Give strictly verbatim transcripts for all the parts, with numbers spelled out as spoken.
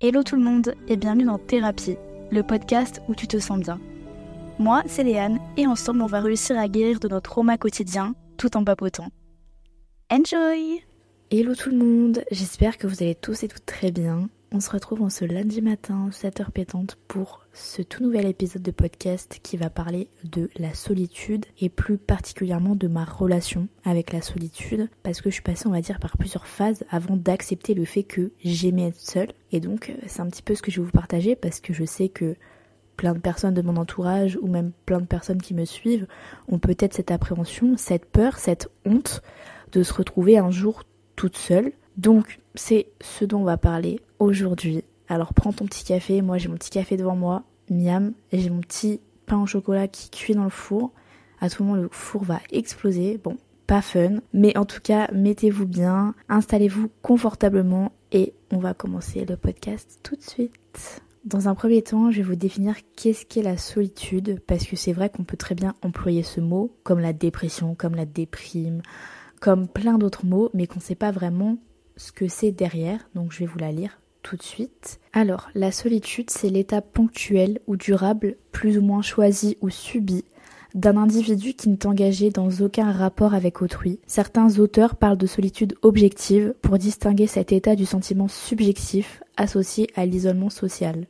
Hello tout le monde et bienvenue dans Thérapie, le podcast où tu te sens bien. Moi, c'est Léane et ensemble on va réussir à guérir de notre trauma quotidien tout en papotant. Enjoy! Hello tout le monde, j'espère que vous allez tous et toutes très bien. On se retrouve en ce lundi matin, sept heures pétante, pour ce tout nouvel épisode de podcast qui va parler de la solitude et plus particulièrement de ma relation avec la solitude, parce que je suis passée, on va dire, par plusieurs phases avant d'accepter le fait que j'aimais être seule. Et donc c'est un petit peu ce que je vais vous partager, parce que je sais que plein de personnes de mon entourage ou même plein de personnes qui me suivent ont peut-être cette appréhension, cette peur, cette honte de se retrouver un jour toute seule. Donc c'est ce dont on va parler aujourd'hui. Alors prends ton petit café, moi j'ai mon petit café devant moi, miam, et j'ai mon petit pain au chocolat qui cuit dans le four. À tout moment le four va exploser, bon, pas fun, mais en tout cas mettez-vous bien, installez-vous confortablement et on va commencer le podcast tout de suite. Dans un premier temps, je vais vous définir qu'est-ce qu'est la solitude, parce que c'est vrai qu'on peut très bien employer ce mot comme la dépression, comme la déprime, comme plein d'autres mots, mais qu'on ne sait pas vraiment ce que c'est derrière, donc je vais vous la lire tout de suite. Alors, la solitude, c'est l'état ponctuel ou durable, plus ou moins choisi ou subi, d'un individu qui n'est engagé dans aucun rapport avec autrui. Certains auteurs parlent de solitude objective pour distinguer cet état du sentiment subjectif associé à l'isolement social.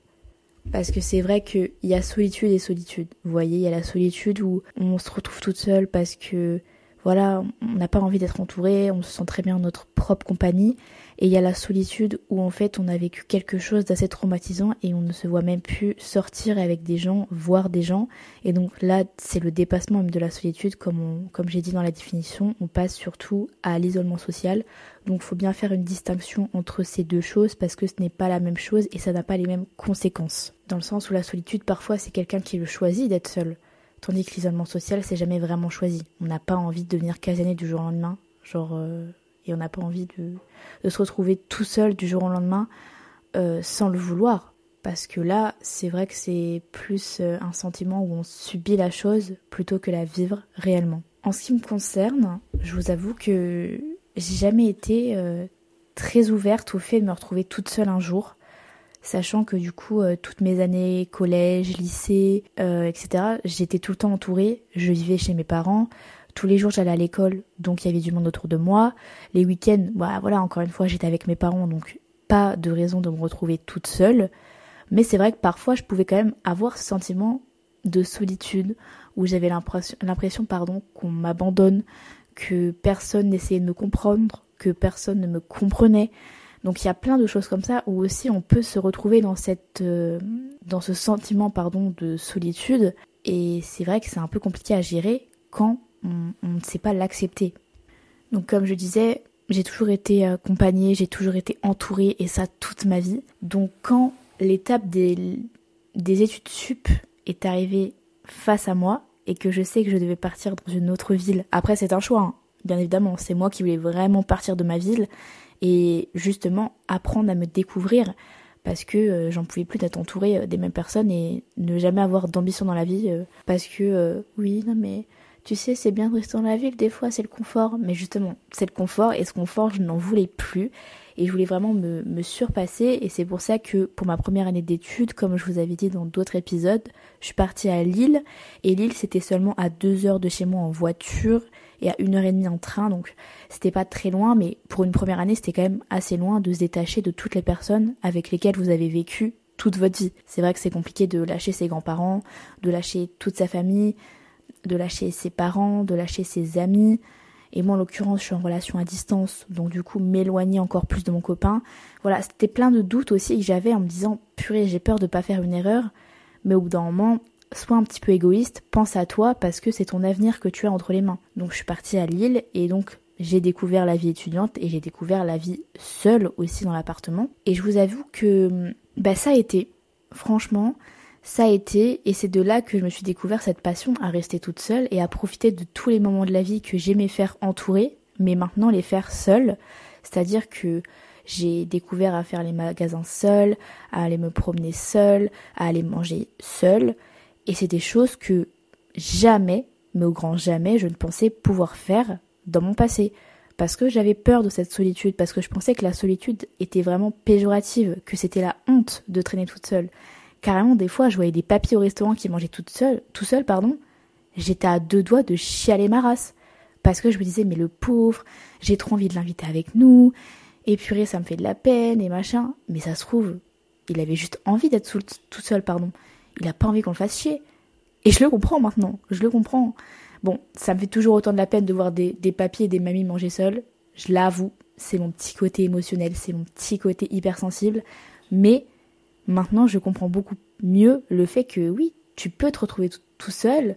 Parce que c'est vrai qu'il y a solitude et solitude. Vous voyez, il y a la solitude où on se retrouve toute seule parce que voilà, on n'a pas envie d'être entouré, on se sent très bien en notre propre compagnie. Et il y a la solitude où en fait on a vécu quelque chose d'assez traumatisant et on ne se voit même plus sortir avec des gens, voir des gens. Et donc là, c'est le dépassement même de la solitude, comme, on, comme j'ai dit dans la définition, on passe surtout à l'isolement social. Donc il faut bien faire une distinction entre ces deux choses parce que ce n'est pas la même chose et ça n'a pas les mêmes conséquences. Dans le sens où la solitude, parfois, c'est quelqu'un qui le choisit d'être seul. Tandis que l'isolement social, c'est jamais vraiment choisi. On n'a pas envie de devenir casanier du jour au lendemain, genre, euh, et on n'a pas envie de, de se retrouver tout seul du jour au lendemain euh, sans le vouloir. Parce que là, c'est vrai que c'est plus un sentiment où on subit la chose plutôt que la vivre réellement. En ce qui me concerne, je vous avoue que j'ai jamais été euh, très ouverte au fait de me retrouver toute seule un jour. Sachant que du coup, euh, toutes mes années, collège, lycée, euh, et cetera, j'étais tout le temps entourée, je vivais chez mes parents, tous les jours j'allais à l'école, donc il y avait du monde autour de moi, les week-ends, bah, voilà, encore une fois, j'étais avec mes parents, donc pas de raison de me retrouver toute seule, mais c'est vrai que parfois je pouvais quand même avoir ce sentiment de solitude, où j'avais l'impression, l'impression pardon, qu'on m'abandonne, que personne n'essayait de me comprendre, que personne ne me comprenait. Donc il y a plein de choses comme ça où aussi on peut se retrouver dans cette, euh, dans ce sentiment pardon, de solitude. Et c'est vrai que c'est un peu compliqué à gérer quand on, on ne sait pas l'accepter. Donc comme je disais, j'ai toujours été accompagnée, j'ai toujours été entourée et ça toute ma vie. Donc quand l'étape des, des études sup est arrivée face à moi et que je sais que je devais partir dans une autre ville. Après c'est un choix, hein. Bien évidemment, c'est moi qui voulais vraiment partir de ma ville et justement apprendre à me découvrir parce que euh, j'en pouvais plus d'être entourée euh, des mêmes personnes et ne jamais avoir d'ambition dans la vie euh, parce que euh, oui, non mais tu sais, c'est bien de rester dans la ville, des fois c'est le confort, mais justement c'est le confort et ce confort je n'en voulais plus et je voulais vraiment me, me surpasser et c'est pour ça que pour ma première année d'études, comme je vous avais dit dans d'autres épisodes, je suis partie à Lille et Lille c'était seulement à deux heures de chez moi en voiture et à une heure et demie en train, donc c'était pas très loin, mais pour une première année, c'était quand même assez loin de se détacher de toutes les personnes avec lesquelles vous avez vécu toute votre vie. C'est vrai que c'est compliqué de lâcher ses grands-parents, de lâcher toute sa famille, de lâcher ses parents, de lâcher ses amis, et moi en l'occurrence, je suis en relation à distance, donc du coup, m'éloigner encore plus de mon copain. Voilà, c'était plein de doutes aussi que j'avais en me disant, purée, j'ai peur de pas faire une erreur, mais au bout d'un moment, sois un petit peu égoïste, pense à toi parce que c'est ton avenir que tu as entre les mains. Donc je suis partie à Lille et donc j'ai découvert la vie étudiante et j'ai découvert la vie seule aussi dans l'appartement. Et je vous avoue que bah, ça a été, franchement, ça a été et c'est de là que je me suis découvert cette passion à rester toute seule et à profiter de tous les moments de la vie que j'aimais faire entourée, mais maintenant les faire seule, c'est-à-dire que j'ai découvert à faire les magasins seule, à aller me promener seule, à aller manger seule. Et c'est des choses que jamais, mais au grand jamais, je ne pensais pouvoir faire dans mon passé. parce que j'avais peur de cette solitude, parce que je pensais que la solitude était vraiment péjorative, que c'était la honte de traîner toute seule. Carrément, des fois, je voyais des papis au restaurant qui mangeaient toute seule, tout seul, pardon. J'étais à deux doigts de chialer ma race, parce que je me disais, mais le pauvre, j'ai trop envie de l'inviter avec nous, et purée, ça me fait de la peine, et machin. Mais ça se trouve, il avait juste envie d'être sous, tout seul, pardon. Il n'a pas envie qu'on le fasse chier. Et je le comprends maintenant, je le comprends. Bon, ça me fait toujours autant de la peine de voir des, des papis et des mamies manger seuls, je l'avoue, c'est mon petit côté émotionnel, c'est mon petit côté hypersensible, mais maintenant je comprends beaucoup mieux le fait que oui, tu peux te retrouver tout, tout seul,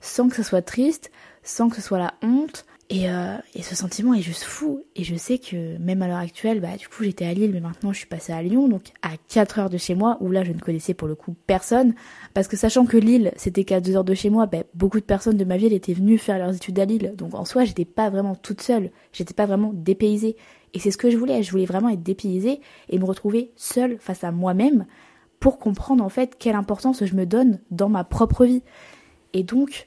sans que ce soit triste, sans que ce soit la honte, et, euh, et ce sentiment est juste fou, et je sais que même à l'heure actuelle, bah du coup j'étais à Lille, mais maintenant je suis passée à Lyon, donc à quatre heures de chez moi, où là je ne connaissais pour le coup personne, parce que sachant que Lille c'était qu'à deux heures de chez moi, bah, beaucoup de personnes de ma ville étaient venues faire leurs études à Lille, donc en soi j'étais pas vraiment toute seule, j'étais pas vraiment dépaysée, et c'est ce que je voulais, je voulais vraiment être dépaysée, et me retrouver seule face à moi-même, pour comprendre en fait quelle importance je me donne dans ma propre vie, et donc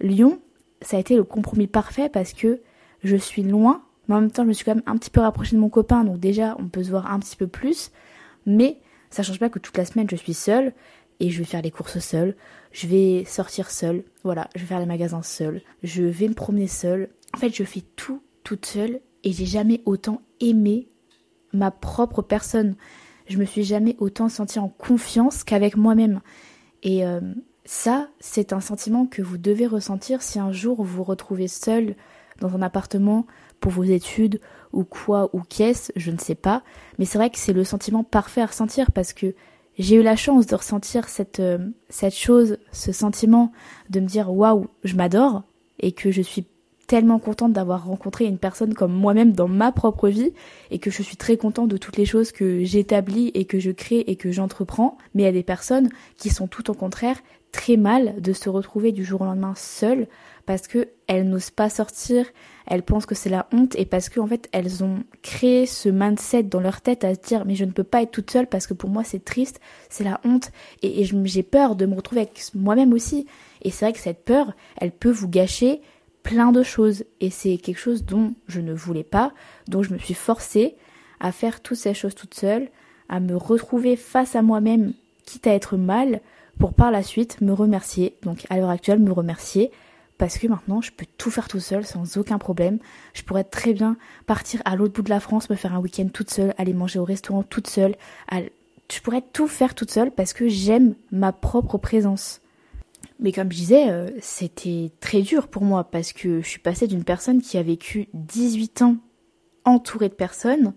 Lyon, ça a été le compromis parfait parce que je suis loin, mais en même temps je me suis quand même un petit peu rapprochée de mon copain, donc déjà on peut se voir un petit peu plus, mais ça change pas que toute la semaine je suis seule, et je vais faire les courses seule, je vais sortir seule, voilà, je vais faire les magasins seule, je vais me promener seule, en fait je fais tout toute seule, et j'ai jamais autant aimé ma propre personne, je me suis jamais autant sentie en confiance qu'avec moi-même, et... Euh, Ça, c'est un sentiment que vous devez ressentir si un jour vous vous retrouvez seul dans un appartement pour vos études ou quoi ou qu'est-ce, je ne sais pas. Mais c'est vrai que c'est le sentiment parfait à ressentir parce que j'ai eu la chance de ressentir cette, euh, cette chose, ce sentiment de me dire « Waouh, je m'adore » et que je suis tellement contente d'avoir rencontré une personne comme moi-même dans ma propre vie et que je suis très contente de toutes les choses que j'établis et que je crée et que j'entreprends. Mais il y a des personnes qui sont tout au contraire très mal de se retrouver du jour au lendemain seule parce qu'elles n'osent pas sortir, elles pensent que c'est la honte et parce qu'en fait elles ont créé ce mindset dans leur tête à se dire mais je ne peux pas être toute seule parce que pour moi c'est triste, c'est la honte et, et j'ai peur de me retrouver avec moi-même aussi. Et c'est vrai que cette peur, elle peut vous gâcher plein de choses et c'est quelque chose dont je ne voulais pas, donc je me suis forcée à faire toutes ces choses toute seule, à me retrouver face à moi-même quitte à être mal pour par la suite me remercier, donc à l'heure actuelle me remercier, parce que maintenant je peux tout faire tout seul sans aucun problème, je pourrais très bien partir à l'autre bout de la France, me faire un week-end toute seule, aller manger au restaurant toute seule, à... je pourrais tout faire toute seule parce que j'aime ma propre présence. Mais comme je disais, euh, c'était très dur pour moi, parce que je suis passée d'une personne qui a vécu dix-huit ans entourée de personnes,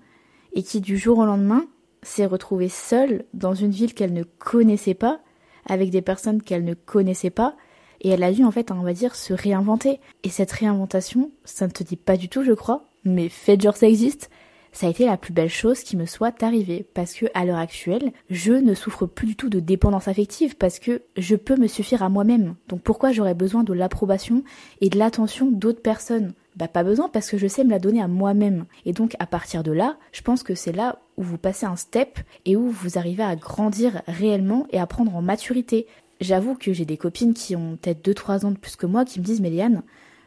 et qui du jour au lendemain s'est retrouvée seule dans une ville qu'elle ne connaissait pas, avec des personnes qu'elle ne connaissait pas, et elle a dû en fait, on va dire, se réinventer. Et cette réinventation, ça ne te dit pas du tout, je crois, mais fait genre ça existe, ça a été la plus belle chose qui me soit arrivée, parce que à l'heure actuelle, je ne souffre plus du tout de dépendance affective, parce que je peux me suffire à moi-même. Donc pourquoi j'aurais besoin de l'approbation et de l'attention d'autres personnes ? Bah pas besoin, parce que je sais me la donner à moi-même. Et donc à partir de là, je pense que c'est là où vous passez un step et où vous arrivez à grandir réellement et à prendre en maturité. J'avoue que j'ai des copines qui ont peut-être deux trois ans de plus que moi qui me disent « Méliane,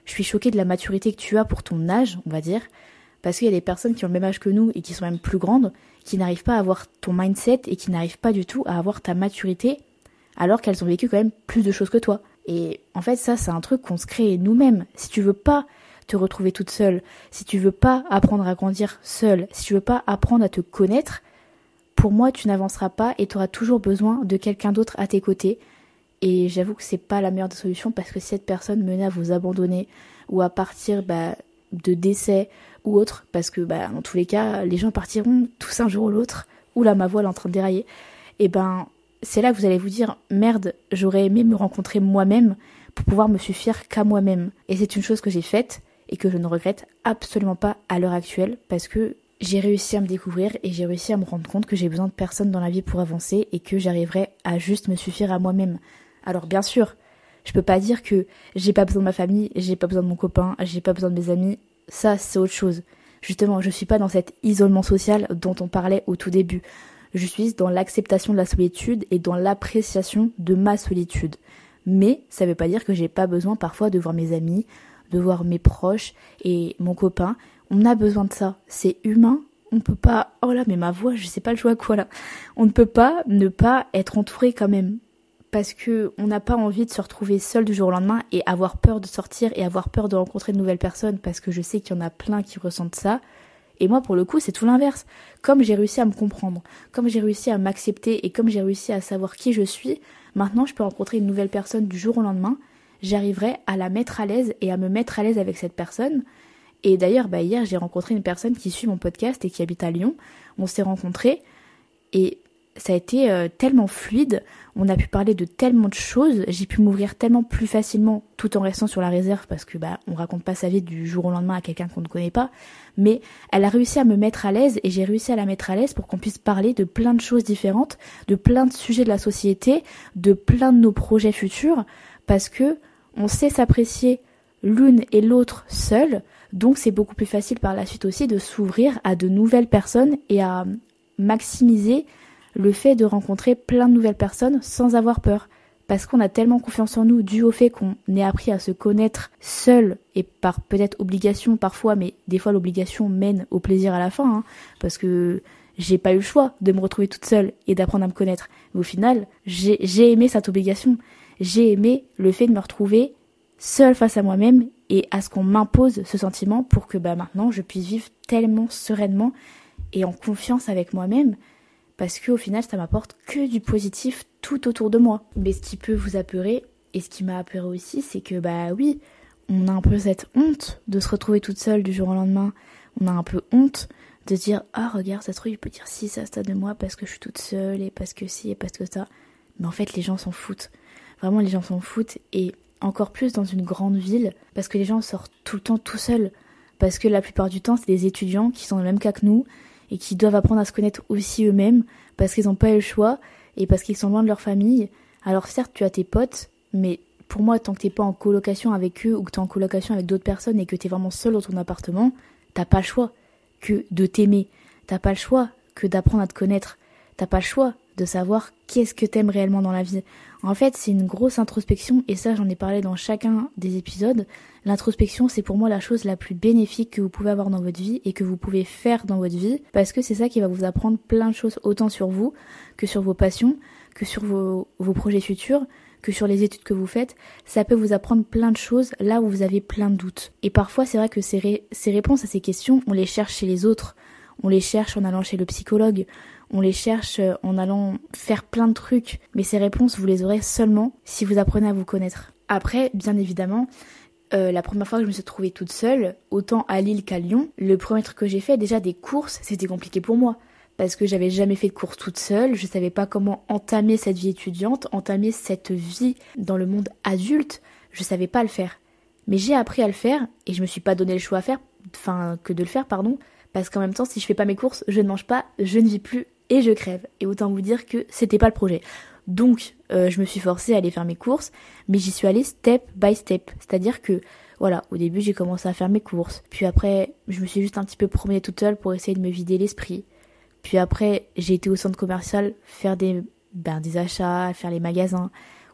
je suis choquée de la maturité que tu as pour ton âge, on va dire ». Parce qu'il y a des personnes qui ont le même âge que nous et qui sont même plus grandes, qui n'arrivent pas à avoir ton mindset et qui n'arrivent pas du tout à avoir ta maturité, alors qu'elles ont vécu quand même plus de choses que toi. Et en fait, ça, c'est un truc qu'on se crée nous-mêmes. Si tu veux pas te retrouver toute seule, si tu veux pas apprendre à grandir seule, si tu veux pas apprendre à te connaître, pour moi, tu n'avanceras pas et tu auras toujours besoin de quelqu'un d'autre à tes côtés. Et j'avoue que c'est pas la meilleure des solutions parce que si cette personne menait à vous abandonner ou à partir, bah, de décès ou autre, parce que bah, dans tous les cas, les gens partiront tous un jour ou l'autre, ou là ma voix elle est en train de dérailler, et ben c'est là que vous allez vous dire, merde, j'aurais aimé me rencontrer moi-même pour pouvoir me suffire qu'à moi-même. Et c'est une chose que j'ai faite, et que je ne regrette absolument pas à l'heure actuelle, parce que j'ai réussi à me découvrir, et j'ai réussi à me rendre compte que j'ai besoin de personne dans la vie pour avancer, et que j'arriverai à juste me suffire à moi-même. Alors bien sûr, je peux pas dire que j'ai pas besoin de ma famille, j'ai pas besoin de mon copain, j'ai pas besoin de mes amis, ça c'est autre chose. Justement, je suis pas dans cet isolement social dont on parlait au tout début. Je suis dans l'acceptation de la solitude et dans l'appréciation de ma solitude. Mais ça veut pas dire que j'ai pas besoin parfois de voir mes amis, de voir mes proches et mon copain, On a besoin de ça, c'est humain. On peut pas... Oh là, mais ma voix, je sais pas le jouer à quoi là. On ne peut pas ne pas être entouré quand même. Parce que on n'a pas envie de se retrouver seul du jour au lendemain et avoir peur de sortir et avoir peur de rencontrer de nouvelles personnes, parce que je sais qu'il y en a plein qui ressentent ça. Et moi, pour le coup, c'est tout l'inverse. Comme j'ai réussi à me comprendre, comme j'ai réussi à m'accepter et comme j'ai réussi à savoir qui je suis, maintenant je peux rencontrer une nouvelle personne du jour au lendemain. J'arriverai à la mettre à l'aise et à me mettre à l'aise avec cette personne. Et d'ailleurs, bah hier, j'ai rencontré une personne qui suit mon podcast et qui habite à Lyon. On s'est rencontrés et ça a été euh, tellement fluide. On a pu parler de tellement de choses. J'ai pu m'ouvrir tellement plus facilement tout en restant sur la réserve, parce que bah on raconte pas sa vie du jour au lendemain à quelqu'un qu'on ne connaît pas. Mais elle a réussi à me mettre à l'aise et j'ai réussi à la mettre à l'aise pour qu'on puisse parler de plein de choses différentes, de plein de sujets de la société, de plein de nos projets futurs, parce que on sait s'apprécier l'une et l'autre seule, donc c'est beaucoup plus facile par la suite aussi de s'ouvrir à de nouvelles personnes et à maximiser le fait de rencontrer plein de nouvelles personnes sans avoir peur. Parce qu'on a tellement confiance en nous dû au fait qu'on ait appris à se connaître seul et par peut-être obligation parfois, mais des fois l'obligation mène au plaisir à la fin, hein, parce que j'ai pas eu le choix de me retrouver toute seule et d'apprendre à me connaître. Mais au final, j'ai, j'ai aimé cette obligation. J'ai aimé le fait de me retrouver seule face à moi-même et à ce qu'on m'impose ce sentiment pour que bah, maintenant je puisse vivre tellement sereinement et en confiance avec moi-même, parce qu'au final ça m'apporte que du positif tout autour de moi. Mais ce qui peut vous apeurer, et ce qui m'a apeuré aussi, c'est que bah oui, on a un peu cette honte de se retrouver toute seule du jour au lendemain, on a un peu honte de dire « Ah regarde, ça se trouve, il peut dire si, ça, ça de moi parce que je suis toute seule et parce que si et parce que ça ». Mais en fait les gens s'en foutent, vraiment les gens s'en foutent, et encore plus dans une grande ville, parce que les gens sortent tout le temps tout seuls, parce que la plupart du temps c'est des étudiants qui sont dans le même cas que nous et qui doivent apprendre à se connaître aussi eux-mêmes, parce qu'ils n'ont pas eu le choix et parce qu'ils sont loin de leur famille. Alors certes tu as tes potes, mais pour moi tant que t'es pas en colocation avec eux ou que t'es en colocation avec d'autres personnes et que t'es vraiment seul dans ton appartement, t'as pas le choix que de t'aimer, t'as pas le choix que d'apprendre à te connaître, t'as pas le choix de savoir qu'est-ce que t'aimes réellement dans la vie. En fait, c'est une grosse introspection, et ça, j'en ai parlé dans chacun des épisodes. L'introspection, c'est pour moi la chose la plus bénéfique que vous pouvez avoir dans votre vie et que vous pouvez faire dans votre vie, parce que c'est ça qui va vous apprendre plein de choses, autant sur vous que sur vos passions, que sur vos, vos projets futurs, que sur les études que vous faites. Ça peut vous apprendre plein de choses là où vous avez plein de doutes. Et parfois, c'est vrai que ces, ré- ces réponses à ces questions, on les cherche chez les autres. On les cherche en allant chez le psychologue, on les cherche en allant faire plein de trucs, mais ces réponses, vous les aurez seulement si vous apprenez à vous connaître. Après, bien évidemment, euh, la première fois que je me suis retrouvée toute seule, autant à Lille qu'à Lyon, le premier truc que j'ai fait, déjà des courses, c'était compliqué pour moi, parce que j'avais jamais fait de courses toute seule, je savais pas comment entamer cette vie étudiante, entamer cette vie dans le monde adulte, je savais pas le faire. Mais j'ai appris à le faire, et je me suis pas donné le choix à faire, enfin, que de le faire, pardon, parce qu'en même temps, si je fais pas mes courses, je ne mange pas, je ne vis plus et je crève. Et autant vous dire que c'était pas le projet. Donc, euh, je me suis forcée à aller faire mes courses, mais j'y suis allée step by step. C'est-à-dire que, voilà, au début, j'ai commencé à faire mes courses. Puis après, je me suis juste un petit peu promenée toute seule pour essayer de me vider l'esprit. Puis après, j'ai été au centre commercial faire des, ben, des achats, faire les magasins,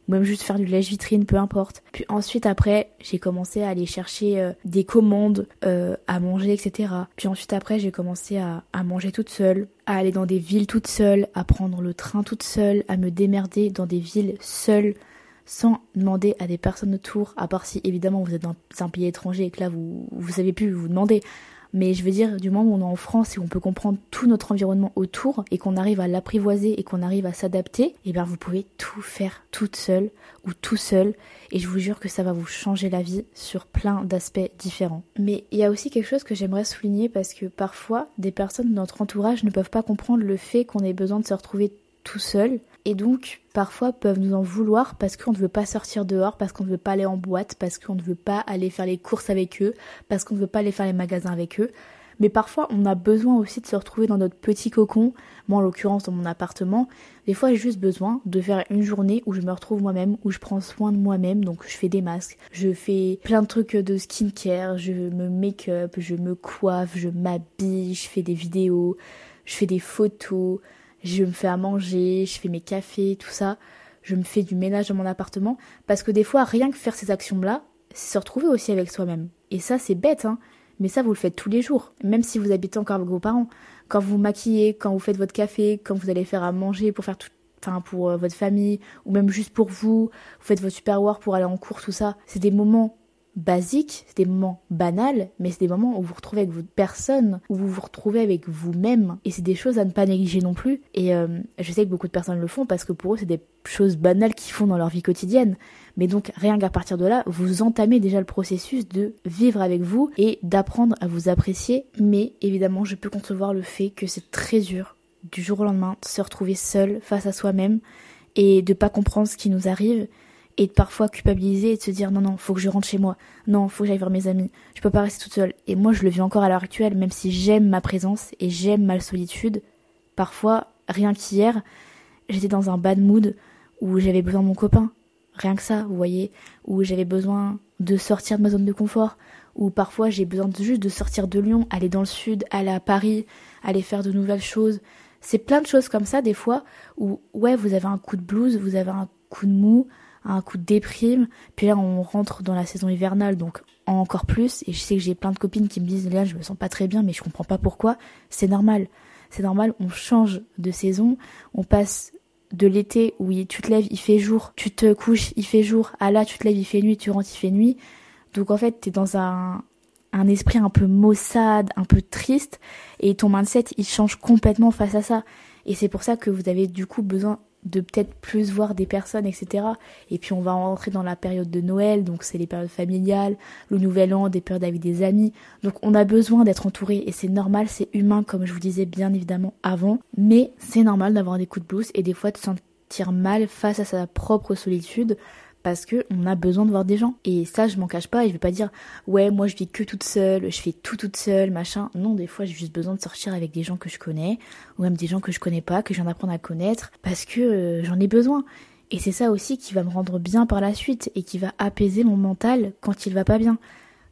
ou même juste faire du lèche-vitrine, peu importe. Puis ensuite, après, j'ai commencé à aller chercher euh, des commandes, euh, à manger, et cetera. Puis ensuite, après, j'ai commencé à, à manger toute seule, à aller dans des villes toute seule, à prendre le train toute seule, à me démerder dans des villes seule, sans demander à des personnes autour, à part si, évidemment, vous êtes dans un pays étranger et que là, vous vous savez plus vous demander. Mais je veux dire, du moment où on est en France et où on peut comprendre tout notre environnement autour et qu'on arrive à l'apprivoiser et qu'on arrive à s'adapter, et bien vous pouvez tout faire toute seule ou tout seul, et je vous jure que ça va vous changer la vie sur plein d'aspects différents. Mais il y a aussi quelque chose que j'aimerais souligner, parce que parfois des personnes de notre entourage ne peuvent pas comprendre le fait qu'on ait besoin de se retrouver tout seul, et donc parfois peuvent nous en vouloir parce qu'on ne veut pas sortir dehors, parce qu'on ne veut pas aller en boîte, parce qu'on ne veut pas aller faire les courses avec eux, parce qu'on ne veut pas aller faire les magasins avec eux. Mais parfois on a besoin aussi de se retrouver dans notre petit cocon. Moi en l'occurrence dans mon appartement, des fois j'ai juste besoin de faire une journée où je me retrouve moi-même, où je prends soin de moi-même. Donc je fais des masques, je fais plein de trucs de skincare, je me make-up, je me coiffe, je m'habille, je fais des vidéos, je fais des photos, je me fais à manger, je fais mes cafés, tout ça. Je me fais du ménage dans mon appartement. Parce que des fois, rien que faire ces actions-là, c'est se retrouver aussi avec soi-même. Et ça, c'est bête, hein. Mais ça, vous le faites tous les jours, même si vous habitez encore avec vos parents. Quand vous vous maquillez, quand vous faites votre café, quand vous allez faire à manger pour faire tout, enfin pour votre famille, ou même juste pour vous, vous faites votre superwar pour aller en cours, tout ça. C'est des moments basiques, c'est des moments banals, mais c'est des moments où vous vous retrouvez avec votre personne, où vous vous retrouvez avec vous-même. Et c'est des choses à ne pas négliger non plus. Et euh, je sais que beaucoup de personnes le font parce que pour eux, c'est des choses banales qu'ils font dans leur vie quotidienne. Mais donc, rien qu'à partir de là, vous entamez déjà le processus de vivre avec vous et d'apprendre à vous apprécier. Mais évidemment, je peux concevoir le fait que c'est très dur du jour au lendemain de se retrouver seul face à soi-même et de pas comprendre ce qui nous arrive. Et de parfois culpabiliser et de se dire non, non, faut que je rentre chez moi, non, faut que j'aille voir mes amis, je peux pas rester toute seule. Et moi, je le vis encore à l'heure actuelle, même si j'aime ma présence et j'aime ma solitude. Parfois, rien qu'hier, j'étais dans un bad mood où j'avais besoin de mon copain, rien que ça, vous voyez, où j'avais besoin de sortir de ma zone de confort, où parfois j'ai besoin juste de sortir de Lyon, aller dans le sud, aller à Paris, aller faire de nouvelles choses. C'est plein de choses comme ça, des fois, où ouais, vous avez un coup de blues, vous avez un coup de mou, un coup de déprime, puis là on rentre dans la saison hivernale, donc encore plus. Et je sais que j'ai plein de copines qui me disent là je me sens pas très bien mais je comprends pas pourquoi. C'est normal, c'est normal, on change de saison, on passe de l'été où tu te lèves il fait jour, tu te couches il fait jour, à là tu te lèves il fait nuit, tu rentres il fait nuit. Donc en fait t'es dans un, un esprit un peu maussade, un peu triste, et ton mindset il change complètement face à ça. Et c'est pour ça que vous avez du coup besoin de peut-être plus voir des personnes, et cetera. Et puis on va rentrer dans la période de Noël, donc c'est les périodes familiales, le Nouvel An, des périodes avec des amis. Donc on a besoin d'être entouré, et c'est normal, c'est humain, comme je vous disais bien évidemment avant. Mais c'est normal d'avoir des coups de blues et des fois de se sentir mal face à sa propre solitude, parce que on a besoin de voir des gens. Et ça, je m'en cache pas, et je vais pas dire ouais, moi je vis que toute seule, je fais tout toute seule, machin. Non, des fois j'ai juste besoin de sortir avec des gens que je connais, ou même des gens que je connais pas, que je viens d'apprendre à connaître, parce que euh, j'en ai besoin. Et c'est ça aussi qui va me rendre bien par la suite, et qui va apaiser mon mental quand il va pas bien.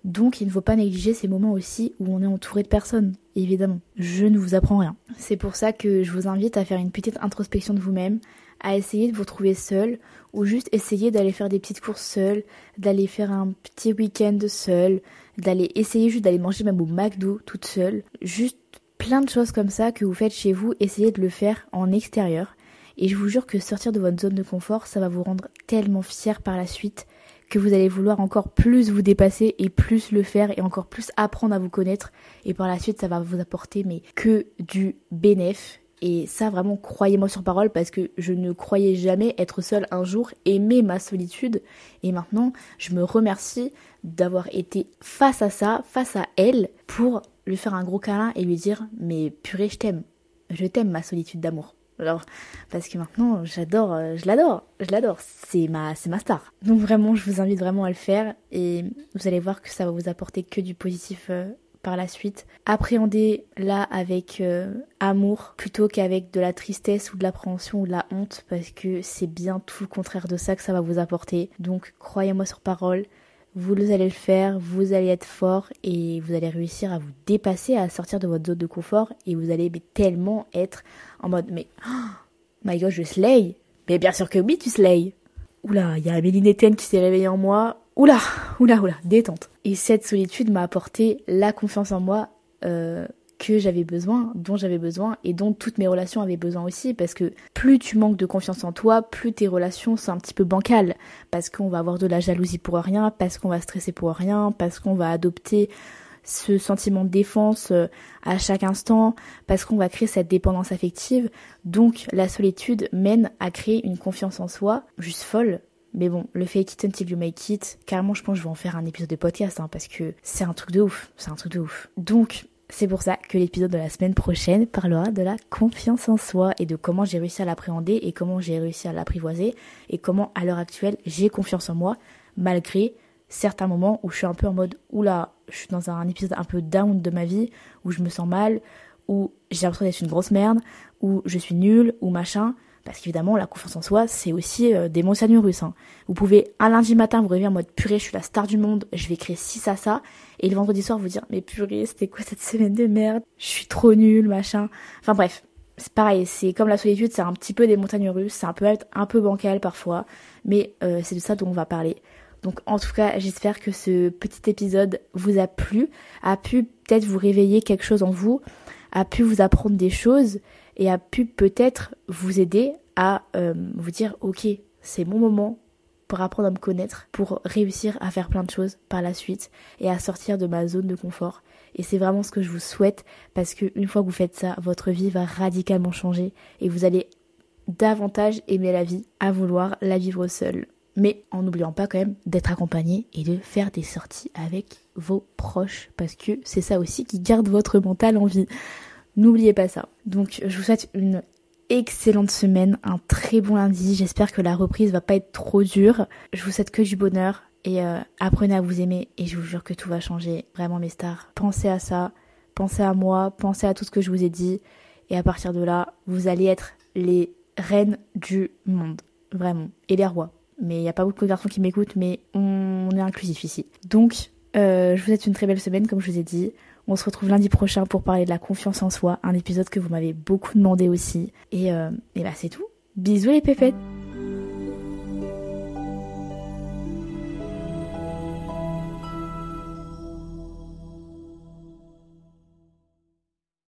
Donc il ne faut pas négliger ces moments aussi où on est entouré de personnes, évidemment. Je ne vous apprends rien. C'est pour ça que je vous invite à faire une petite introspection de vous-même, à essayer de vous retrouver seul, ou juste essayer d'aller faire des petites courses seul, d'aller faire un petit week-end seul, d'aller essayer juste d'aller manger même au McDo toute seule. Juste plein de choses comme ça que vous faites chez vous, essayez de le faire en extérieur. Et je vous jure que sortir de votre zone de confort, ça va vous rendre tellement fier par la suite, que vous allez vouloir encore plus vous dépasser et plus le faire et encore plus apprendre à vous connaître. Et par la suite, ça va vous apporter mais que du bénéfice. Et ça, vraiment, croyez-moi sur parole, parce que je ne croyais jamais être seule un jour, aimer ma solitude. Et maintenant, je me remercie d'avoir été face à ça, face à elle, pour lui faire un gros câlin et lui dire « Mais purée, je t'aime. Je t'aime, ma solitude d'amour. » Alors, parce que maintenant, j'adore, je l'adore, je l'adore. C'est ma, c'est ma star. Donc vraiment, je vous invite vraiment à le faire. Et vous allez voir que ça va vous apporter que du positif euh, par la suite. Appréhendez-la avec euh, amour plutôt qu'avec de la tristesse ou de l'appréhension ou de la honte, parce que c'est bien tout le contraire de ça que ça va vous apporter. Donc croyez-moi sur parole, vous allez le faire, vous allez être fort et vous allez réussir à vous dépasser, à sortir de votre zone de confort, et vous allez mais, tellement être en mode mais oh my god, je slay. Mais bien sûr que oui, tu slay. Oula, il y a Méline Etienne qui s'est réveillée en moi. Oula, oula, oula, détente. Et cette solitude m'a apporté la confiance en moi euh, que j'avais besoin, dont j'avais besoin, et dont toutes mes relations avaient besoin aussi, parce que plus tu manques de confiance en toi, plus tes relations sont un petit peu bancales, parce qu'on va avoir de la jalousie pour rien, parce qu'on va stresser pour rien, parce qu'on va adopter ce sentiment de défense à chaque instant, parce qu'on va créer cette dépendance affective. Donc la solitude mène à créer une confiance en soi juste folle. Mais bon, le fake it until you make it, carrément je pense que je vais en faire un épisode de podcast, hein, parce que c'est un truc de ouf, c'est un truc de ouf. Donc c'est pour ça que l'épisode de la semaine prochaine parlera de la confiance en soi et de comment j'ai réussi à l'appréhender et comment j'ai réussi à l'apprivoiser et comment à l'heure actuelle j'ai confiance en moi malgré certains moments où je suis un peu en mode oula, je suis dans un épisode un peu down de ma vie, où je me sens mal, où j'ai l'impression d'être une grosse merde, où je suis nulle, ou machin. Parce qu'évidemment, la confiance en soi, c'est aussi euh, des montagnes russes. Hein. Vous pouvez, un lundi matin, vous réveiller en mode « Purée, je suis la star du monde, je vais créer ci, ça, ça ». Et le vendredi soir, vous dire « Mais purée, c'était quoi cette semaine de merde ? Je suis trop nulle, machin ». Enfin bref, c'est pareil, c'est comme la solitude, c'est un petit peu des montagnes russes, ça peut être un peu bancal parfois. Mais euh, c'est de ça dont on va parler. Donc en tout cas, j'espère que ce petit épisode vous a plu, a pu peut-être vous réveiller quelque chose en vous, a pu vous apprendre des choses et a pu peut-être vous aider à euh, vous dire « Ok, c'est mon moment pour apprendre à me connaître, pour réussir à faire plein de choses par la suite et à sortir de ma zone de confort ». Et c'est vraiment ce que je vous souhaite parce qu'une fois que vous faites ça, votre vie va radicalement changer et vous allez davantage aimer la vie, à vouloir la vivre seule. Mais en n'oubliant pas quand même d'être accompagné et de faire des sorties avec vos proches parce que c'est ça aussi qui garde votre mental en vie. N'oubliez pas ça. Donc je vous souhaite une excellente semaine, un très bon lundi. J'espère que la reprise va pas être trop dure. Je vous souhaite que du bonheur et euh, apprenez à vous aimer et je vous jure que tout va changer. Vraiment mes stars, pensez à ça, pensez à moi, pensez à tout ce que je vous ai dit et à partir de là, vous allez être les reines du monde. Vraiment. Et les rois. Mais il n'y a pas beaucoup de garçons qui m'écoutent, mais on est inclusif ici. Donc, euh, je vous souhaite une très belle semaine, comme je vous ai dit. On se retrouve lundi prochain pour parler de la confiance en soi, un épisode que vous m'avez beaucoup demandé aussi. Et, euh, et bah c'est tout. Bisous les pépettes.